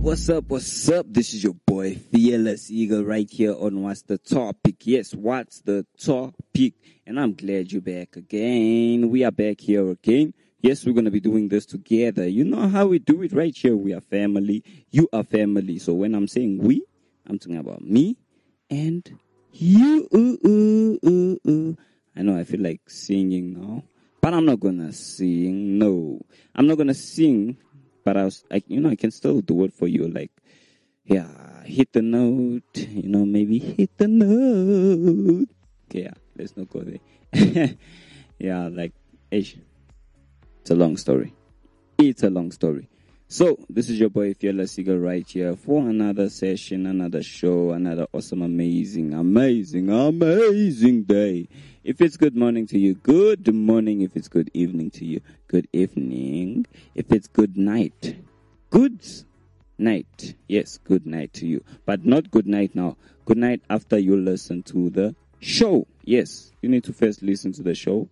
What's up? This is your boy Fearless Ega right here on What's the Topic. Yes, What's the Topic? And I'm glad you're back again. We are back here again. Yes, we're going to be doing this together. You know how we do it right here. We are family. You are family. So when I'm saying we, I'm talking about me and you. I know I feel like singing now, but I'm not going to sing. No, I'm not going to sing. But I can still do it for you. Like, yeah, hit the note. You know, maybe hit the note. Okay, yeah, let's not go there. Yeah, like, it's a long story. So, this is your boy Fiela Segal right here for another session, another show, another awesome, amazing day. If it's good morning to you, good morning. If it's good evening to you, good evening. If it's good night. Yes, good night to you. But not good night now. Good night after you listen to the show. Yes, you need to first listen to the show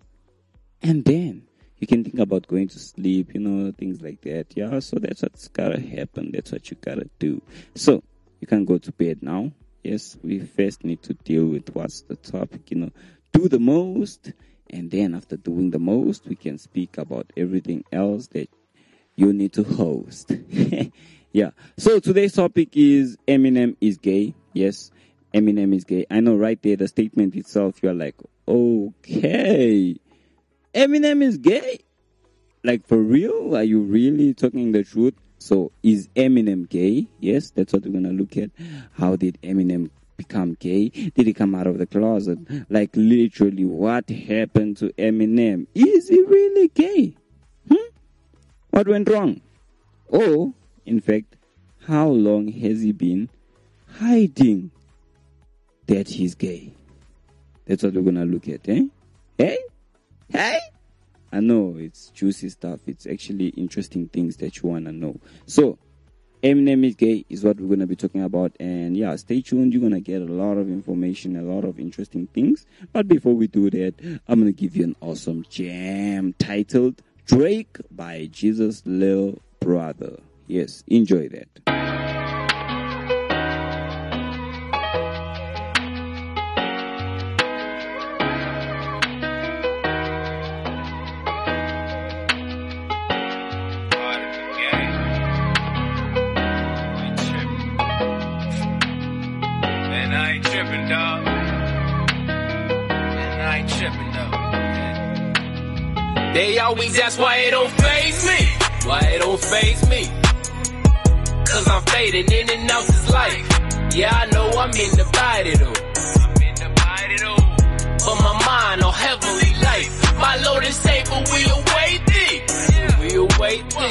and then you can think about going to sleep, you know, things like that. Yeah, so that's what's gotta happen. That's what you gotta do. So, you can go to bed now. Yes, we first need to deal with what's the topic, you know. Do the most, and then after doing the most, we can speak about everything else that you need to host. Yeah, so today's topic is Eminem is gay. Yes, Eminem is gay. I know right there, the statement itself, you're like, okay, Eminem is gay? Like, for real? Are you really talking the truth? So, is Eminem gay? Yes, that's what we're going to look at. How did Eminem become gay? Did he come out of the closet? Like, literally, what happened to Eminem? Is he really gay? What went wrong? Or, in fact, how long has he been hiding that he's gay? That's what we're going to look at, eh? Hey? I know it's juicy stuff. It's actually interesting things that you want to know. So, Eminem is gay is what we're going to be talking about. And yeah, stay tuned. You're going to get a lot of information, a lot of interesting things. But before we do that, I'm going to give you an awesome jam titled Drake by Jesus' Lil Brother. Yes, enjoy that. They always ask why it don't faze me. Cause I'm faded in and out this life. Yeah, I know I'm in the body though. But my mind on heavenly life. My Lord is safe, but we await thee.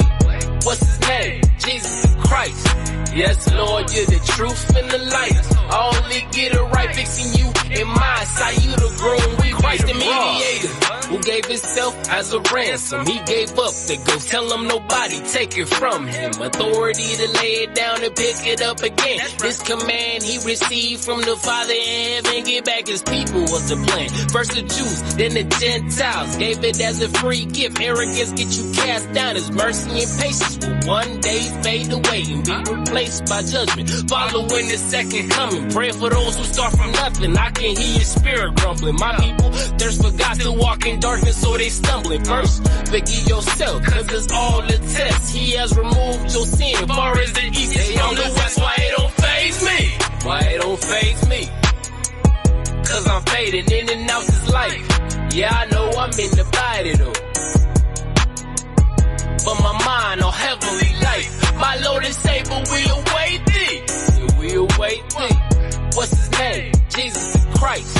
What's his name? Jesus Christ. Yes, Lord, you're the truth and the light. I only get it right, fixing you in my sight. You the groom with Christ, the mediator, who gave himself as a ransom. He gave up to go tell him nobody take it from him. Authority to lay it down and pick it up again. This command he received from the Father in heaven. Get back his people was the plan. First the Jews, then the Gentiles. Gave it as a free gift. Arrogance get you cast down. His mercy and patience will one day fade away and be replaced by judgment. Following the second coming. Pray for those who start from nothing. I can hear your spirit grumbling. My people thirst for God, still walk in darkness, so they stumbling. First, forgive yourself, cause it's all a test. He has removed your sin. Far as the east is from the west. Why it don't faze me? Cause I'm faded in and out this life. Yeah, I know I'm in the body though. But my mind on heavenly life. My Lord is safe, but we await thee. What's his name? Jesus Christ.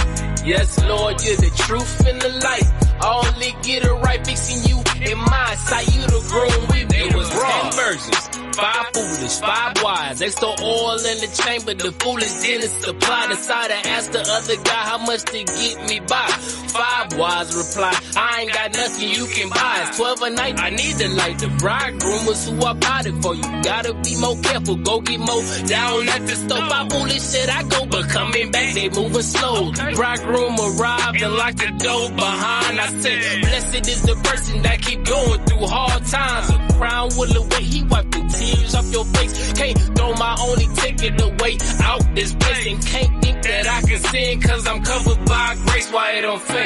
Yes, Lord, you're the truth and the light. I only get it right, fixing you in my sight. You the groom with me. It was wrong. virgins, five foolish, five wise. They stole oil in the chamber, the foolish didn't supply. Decided to ask the other guy how much to get me by. Five wise reply, I ain't got nothing you can buy. It's 12 at night, I need the light. The bridegroom was who I bought it for. You gotta be more careful, go get more down at the store. Five foolish shit I go, but coming back they moving slow. The bridegroom arrived and locked the door behind. I said, blessed is the person that keep going through hard times. A crown will await, he wiped the tears off your face. Can't throw my only ticket away out this place. And can't think that I can sin, cause I'm covered by grace. Why it on faith?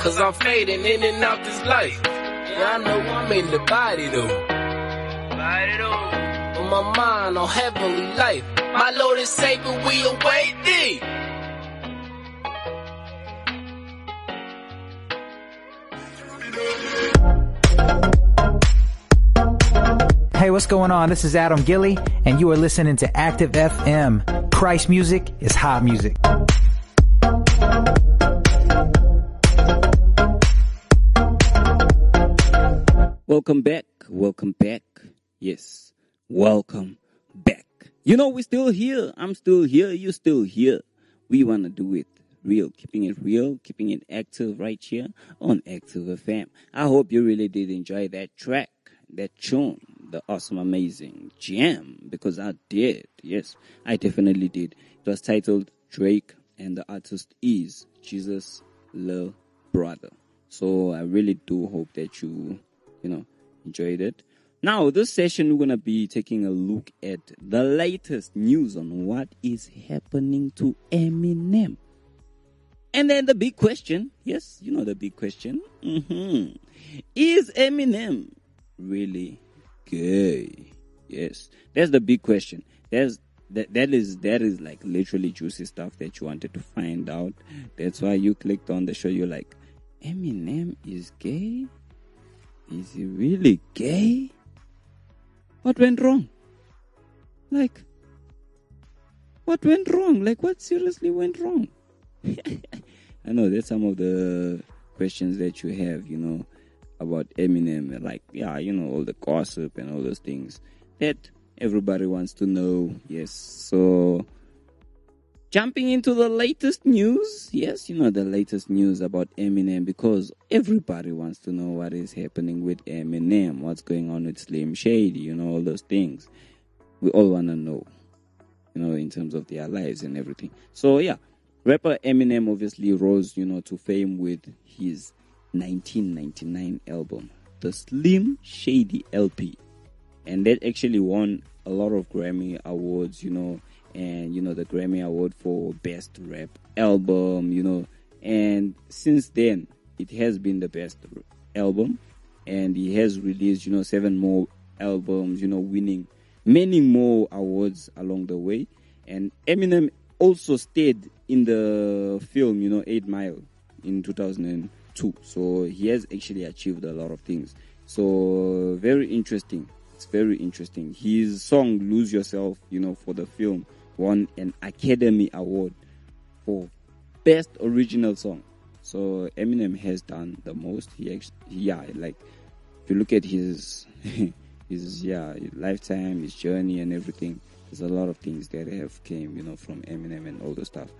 Cause I'm fading in and out this life. And I know I'm in the body though. With my mind on heavenly life. My Lord and Savior, we await thee. Hey, what's going on? This is Adam Gilley, and you are listening to Active FM. Christ music is hot music. Welcome back. Welcome back. Yes, welcome back. You know, we're still here. I'm still here. You're still here. We want to do it real, keeping it real, keeping it active right here on Active FM. I hope you really did enjoy that track, that tune, the awesome, amazing jam, because I did. Yes, I definitely did. It was titled Drake, and the artist is Jesus' Lil Brother. So I really do hope that you enjoyed it. Now, this session, we're going to be taking a look at the latest news on what is happening to Eminem. And then the big question, yes, you know the big question, is Eminem really gay? Yes, that's the big question. That is like literally juicy stuff that you wanted to find out. That's why you clicked on the show. You're like, Eminem is gay? Is he really gay? What went wrong? What seriously went wrong? I know that's some of the questions that you have, about Eminem. All the gossip and all those things that everybody wants to know. Yes, so jumping into the latest news. Yes, the latest news about Eminem, because everybody wants to know what is happening with Eminem. What's going on with Slim Shady, all those things. We all want to know, in terms of their lives and everything. So, yeah. Rapper Eminem obviously rose, to fame with his 1999 album, The Slim Shady LP. And that actually won a lot of Grammy Awards, the Grammy Award for Best Rap Album, And since then, it has been the best album. And he has released, 7 more albums, winning many more awards along the way. And Eminem also stayed in the film, 8 Mile in 2002. So he has actually achieved a lot of things. So very interesting. It's very interesting. His song Lose Yourself, for the film, won an Academy Award for Best Original Song. So Eminem has done the most. He actually, if you look at his lifetime, his journey and everything, there's a lot of things that have came, from Eminem and all the stuff.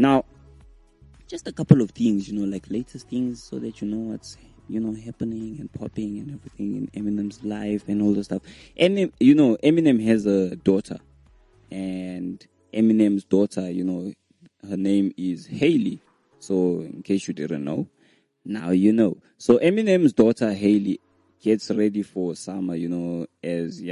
Now, just a couple of things, latest things, so that you know what's, happening and popping and everything in Eminem's life and all the stuff. And, Eminem has a daughter. And Eminem's daughter, her name is Haley. So, in case you didn't know, now you know. So, Eminem's daughter, Haley, gets ready for summer, there's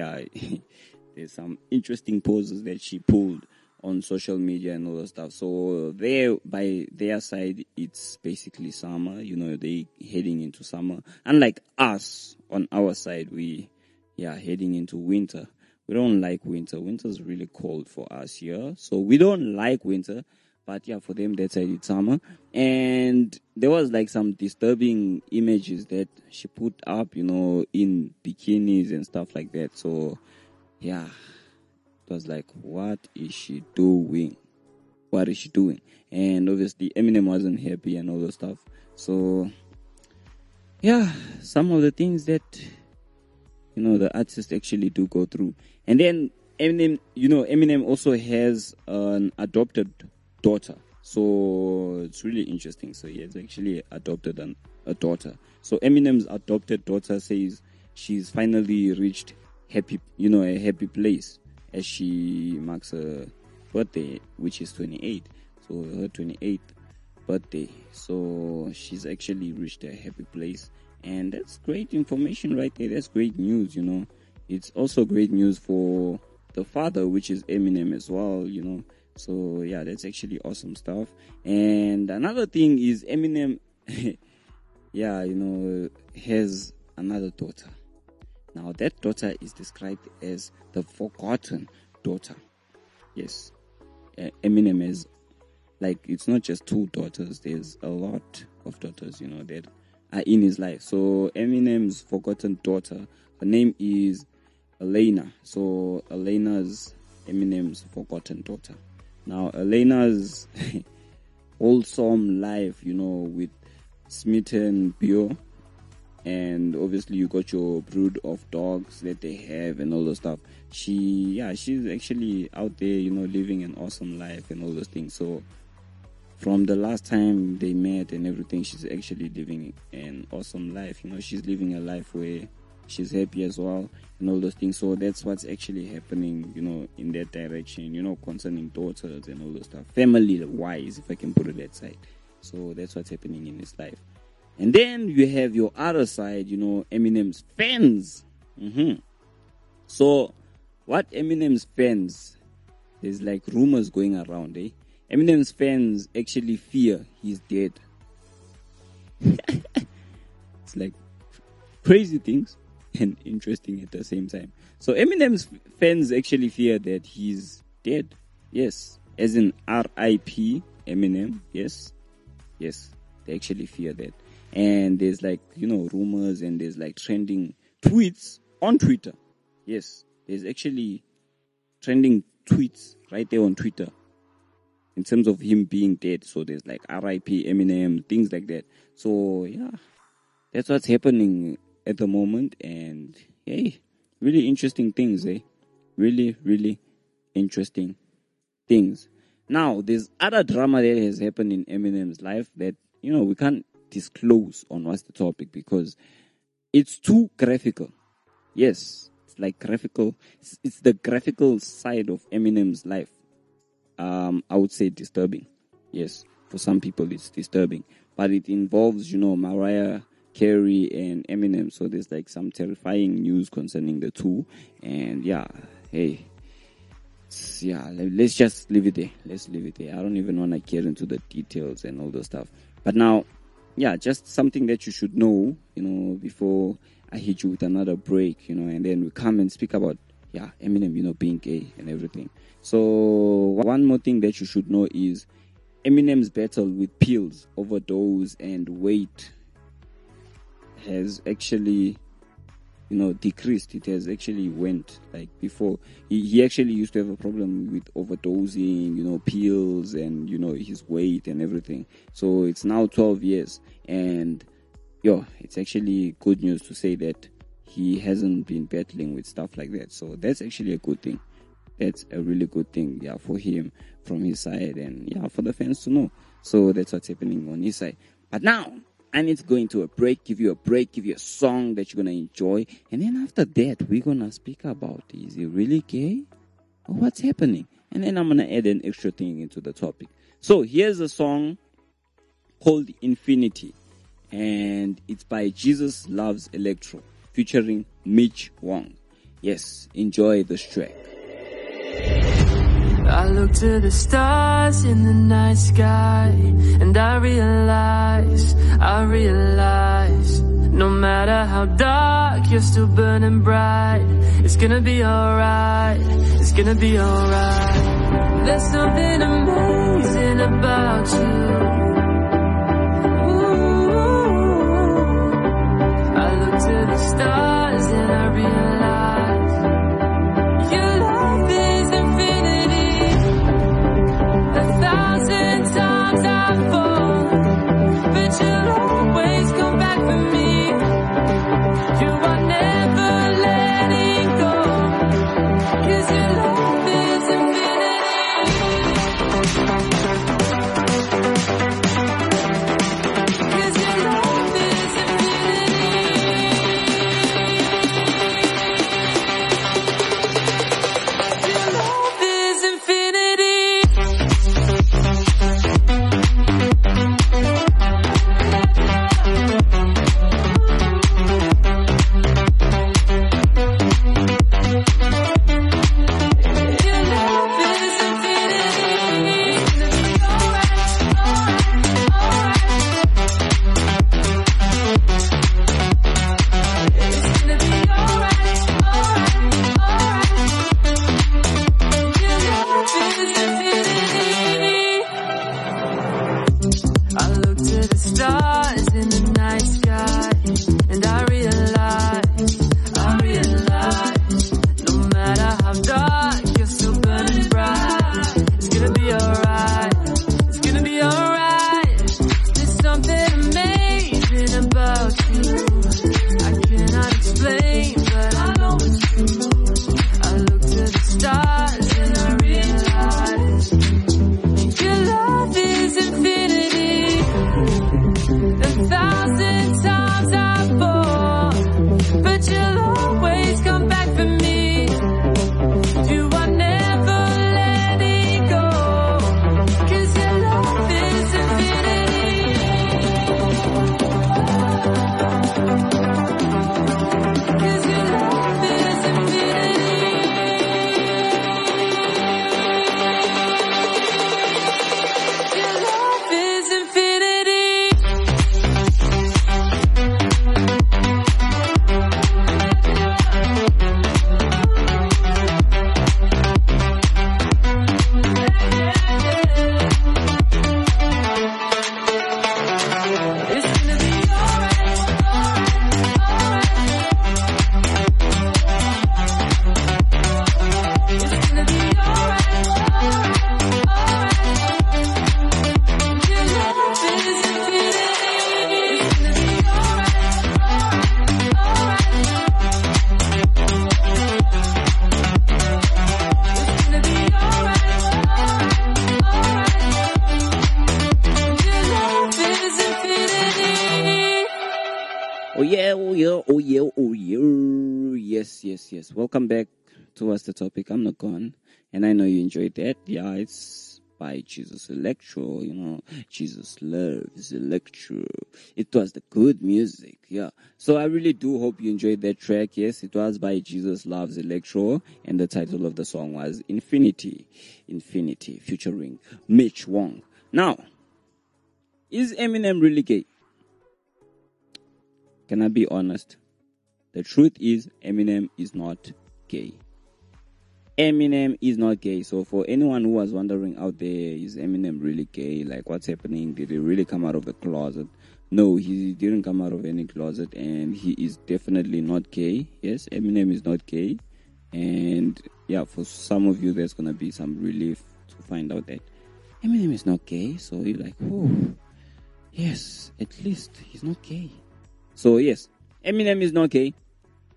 some interesting poses that she pulled on social media and all that stuff. So there, by their side, it's basically summer. They heading into summer. Unlike us, on our side, we heading into winter. We don't like winter. Winter's really cold for us here. So we don't like winter. But yeah, for them, that side, it's summer. And there was like some disturbing images that she put up, in bikinis and stuff like that. So yeah. It was like, what is she doing? And obviously Eminem wasn't happy and all that stuff. So yeah, some of the things that, you know, the artists actually do go through. And then Eminem, you know, Eminem also has an adopted daughter. So it's really interesting. So he has actually adopted a daughter. So Eminem's adopted daughter says she's finally reached happy, you know, a happy place as she marks her birthday, which is 28. So her 28th birthday. So she's actually reached a happy place. And that's great information right there. That's great news, you know. It's also great news for the father, which is Eminem as well, you know. So, yeah, that's actually awesome stuff. And another thing is Eminem, yeah, you know, has another daughter. Now, that daughter is described as the forgotten daughter. Yes, Eminem is, like, it's not just two daughters. There's a lot of daughters, you know, that are in his life. So Eminem's forgotten daughter, her name is Elena. So Elena's Eminem's forgotten daughter. Now Elena's wholesome life, you know, with smitten beer, and obviously you got your brood of dogs that they have and all those stuff. She, yeah, she's actually out there, you know, living an awesome life and all those things. So from the last time they met and everything, she's actually living an awesome life. You know, she's living a life where she's happy as well and all those things. So that's what's actually happening, you know, in that direction, you know, concerning daughters and all those stuff. Family-wise, if I can put it that side. So that's what's happening in his life. And then you have your other side, you know, Eminem's fans. Mm-hmm. So what Eminem's fans, there's like rumors going around, eh? Eminem's fans actually fear he's dead. It's like crazy things and interesting at the same time. So Eminem's fans actually fear that he's dead. Yes, as in R.I.P. Eminem. Yes, yes, they actually fear that. And there's like, you know, rumors and there's like trending tweets on Twitter. Yes, there's actually trending tweets right there on Twitter in terms of him being dead. So there's like R.I.P. Eminem, things like that. So yeah, that's what's happening at the moment. And hey, really interesting things, eh? Really, really interesting things. Now, there's other drama that has happened in Eminem's life that, you know, we can't disclose on what's the topic because it's too graphical. Yes, it's like graphical. It's the graphical side of Eminem's life. I would say disturbing. Yes, for some people it's disturbing, but it involves, you know, Mariah Carey and Eminem. So there's like some terrifying news concerning the two. And yeah, hey, yeah, let's just leave it there. Let's leave it there. I don't even want to get into the details and all those stuff. But now, yeah, just something that you should know, you know, before I hit you with another break, you know, and then we come and speak about, yeah, Eminem, you know, being gay and everything. So one more thing that you should know is Eminem's battle with pills, overdose, and weight has actually, you know, decreased. It has actually went, like, before. He actually used to have a problem with overdosing, you know, pills and, you know, his weight and everything. So it's now 12 years. And, yo, it's actually good news to say that he hasn't been battling with stuff like that. So that's actually a good thing. That's a really good thing, yeah, for him, from his side, and yeah, for the fans to know. So that's what's happening on his side. But now, I need to go into a break, give you a song that you're going to enjoy. And then after that, we're going to speak about, is he really gay? Or what's happening? And then I'm going to add an extra thing into the topic. So here's a song called Infinity. And it's by Jesus Loves Electro, featuring Mitch Wong. Yes, enjoy this track. I look to the stars in the night sky, and I realize, no matter how dark, you're still burning bright. It's gonna be alright, it's gonna be alright. There's something amazing about you. To the stars, and I realize your love is infinity. A thousand times I fall, but you'll always come back for me. Oh yeah, oh yeah, oh yeah, oh yeah. Yes, yes, yes. Welcome back to What's the Topic. I'm not gone. And I know you enjoyed that. Yeah, it's by Jesus Electro, you know. Jesus Loves Electro. It was the good music, yeah. So I really do hope you enjoyed that track. Yes, it was by Jesus Loves Electro. And the title of the song was Infinity. Infinity, featuring Mitch Wong. Now, is Eminem really gay? Can I be honest? The truth is, Eminem is not gay. Eminem is not gay. So for anyone who was wondering out there, is Eminem really gay? Like, what's happening? Did he really come out of the closet? No, he didn't come out of any closet, and he is definitely not gay. Yes, Eminem is not gay. And yeah, for some of you, there's going to be some relief to find out that Eminem is not gay. So you're like, oh, yes, at least he's not gay. So yes, Eminem is not gay.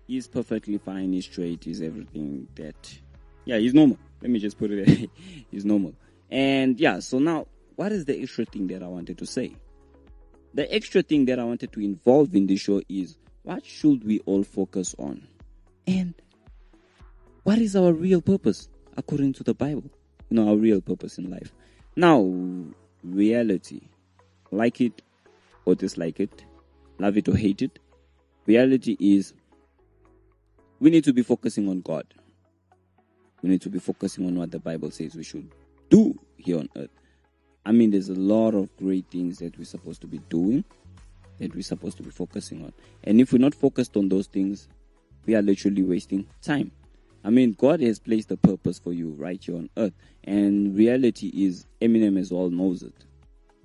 He's perfectly fine, he's straight, he's everything that... Yeah, he's normal. Let me just put it there. He's normal. And yeah, so now, what is the extra thing that I wanted to say? The extra thing that I wanted to involve in this show is, what should we all focus on? And what is our real purpose according to the Bible? You know, our real purpose in life. Now, reality. Like it or dislike it. Love it or hate it. Reality is, we need to be focusing on God. We need to be focusing on what the Bible says we should do here on earth. I mean, there's a lot of great things that we're supposed to be doing, that we're supposed to be focusing on. And if we're not focused on those things, we are literally wasting time. I mean, God has placed a purpose for you right here on earth. And reality is, Eminem as well knows it.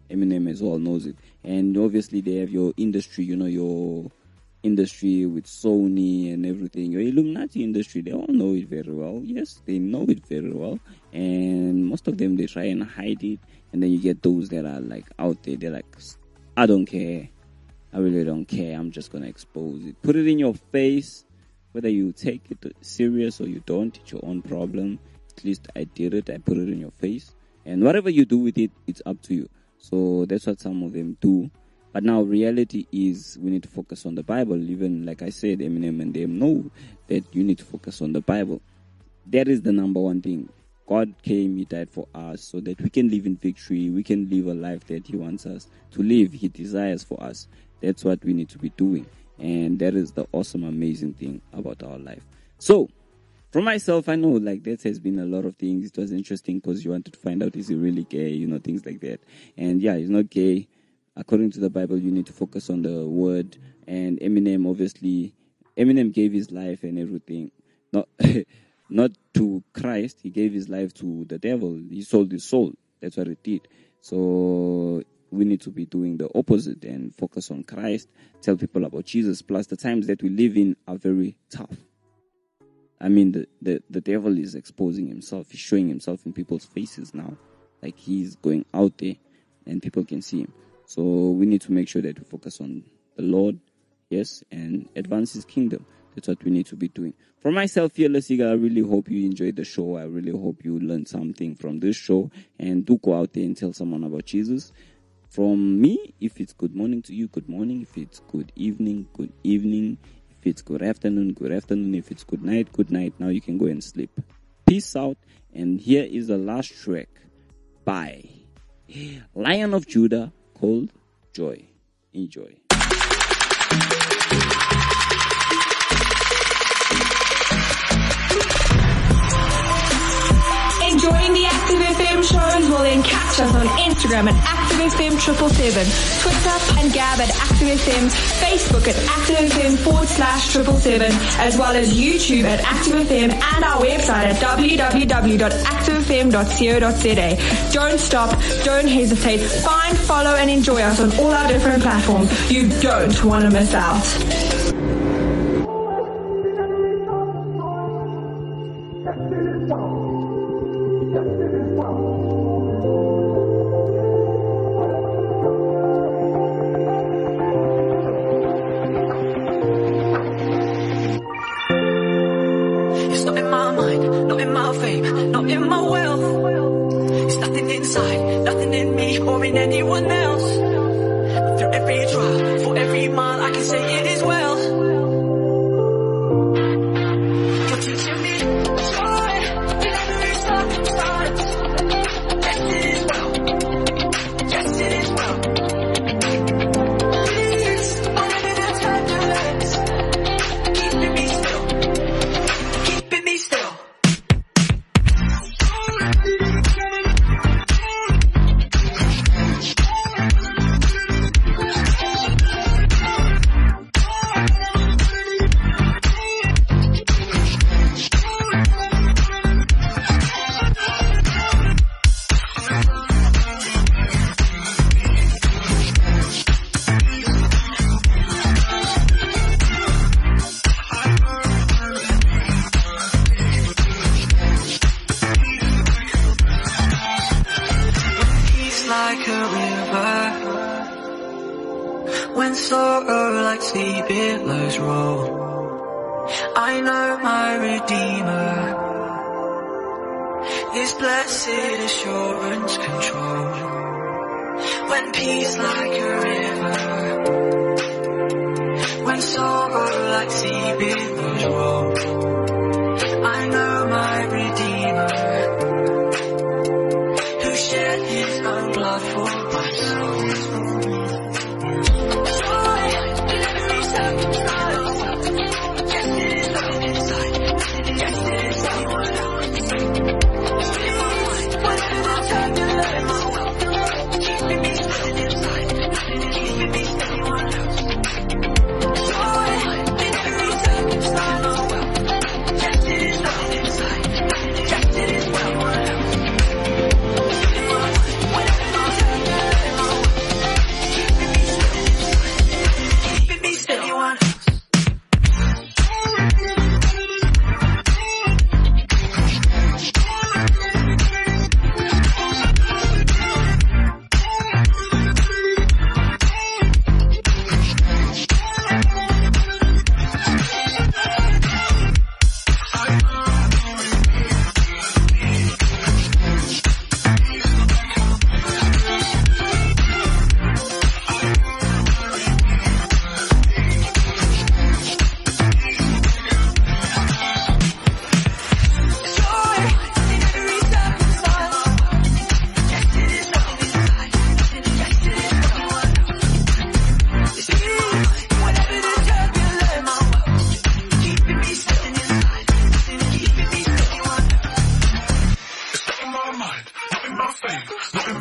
Eminem as well knows it. And obviously, they have your industry, you know, your... industry with Sony and everything, your Illuminati industry, they all know it very well. Yes, they know it very well, and most of them, they try and hide it. And then you get those that are like out there, they're like, I don't care, I really don't care, I'm just gonna expose it, put it in your face. Whether you take it serious or you don't, it's your own problem. At least I did it, I put it in your face, and whatever you do with it, it's up to you. So that's what some of them do. But now reality is, we need to focus on the Bible. Even like I said, Eminem and them know that you need to focus on the Bible. That is the number one thing. God came, He died for us so that we can live in victory. We can live a life that He wants us to live. He desires for us. That's what we need to be doing. And that is the awesome, amazing thing about our life. So, for myself, I know like that has been a lot of things. It was interesting because you wanted to find out, is he really gay? You know, things like that. And yeah, he's not gay. According to the Bible, you need to focus on the word. And Eminem, obviously, Eminem gave his life and everything. Not to Christ. He gave his life to the devil. He sold his soul. That's what it did. So we need to be doing the opposite and focus on Christ. Tell people about Jesus. Plus, the times that we live in are very tough. I mean, the devil is exposing himself. He's showing himself in people's faces now. Like, he's going out there and people can see him. So we need to make sure that we focus on the Lord, yes, and advance His kingdom. That's what we need to be doing. For myself, Fearless Ega, I really hope you enjoyed the show. I really hope you learned something from this show. And do go out there and tell someone about Jesus. From me, if it's good morning to you, good morning. If it's good evening, good evening. If it's good afternoon, good afternoon. If it's good night, good night. Now you can go and sleep. Peace out. And here is the last track by Lion of Judah, called Joy. Enjoy. Enjoying the Active FM shows? Well then catch us on Instagram at ActiveFM777, Twitter and Gab at ActiveFM, Facebook at ActiveFM/777, as well as YouTube at ActiveFM and our website at www.activefm.co.za. Don't stop, don't hesitate, find, follow and enjoy us on all our different platforms. You don't want to miss out. Anyone else? Through every trial, for every mile, I can say it is well. sleep it lose rule. I know my Redeemer, His blessed assurance control. When peace like a river, when sorrow like sea billows roll, I know my Redeemer, who shed His own blood for my soul.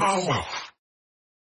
Oh, well.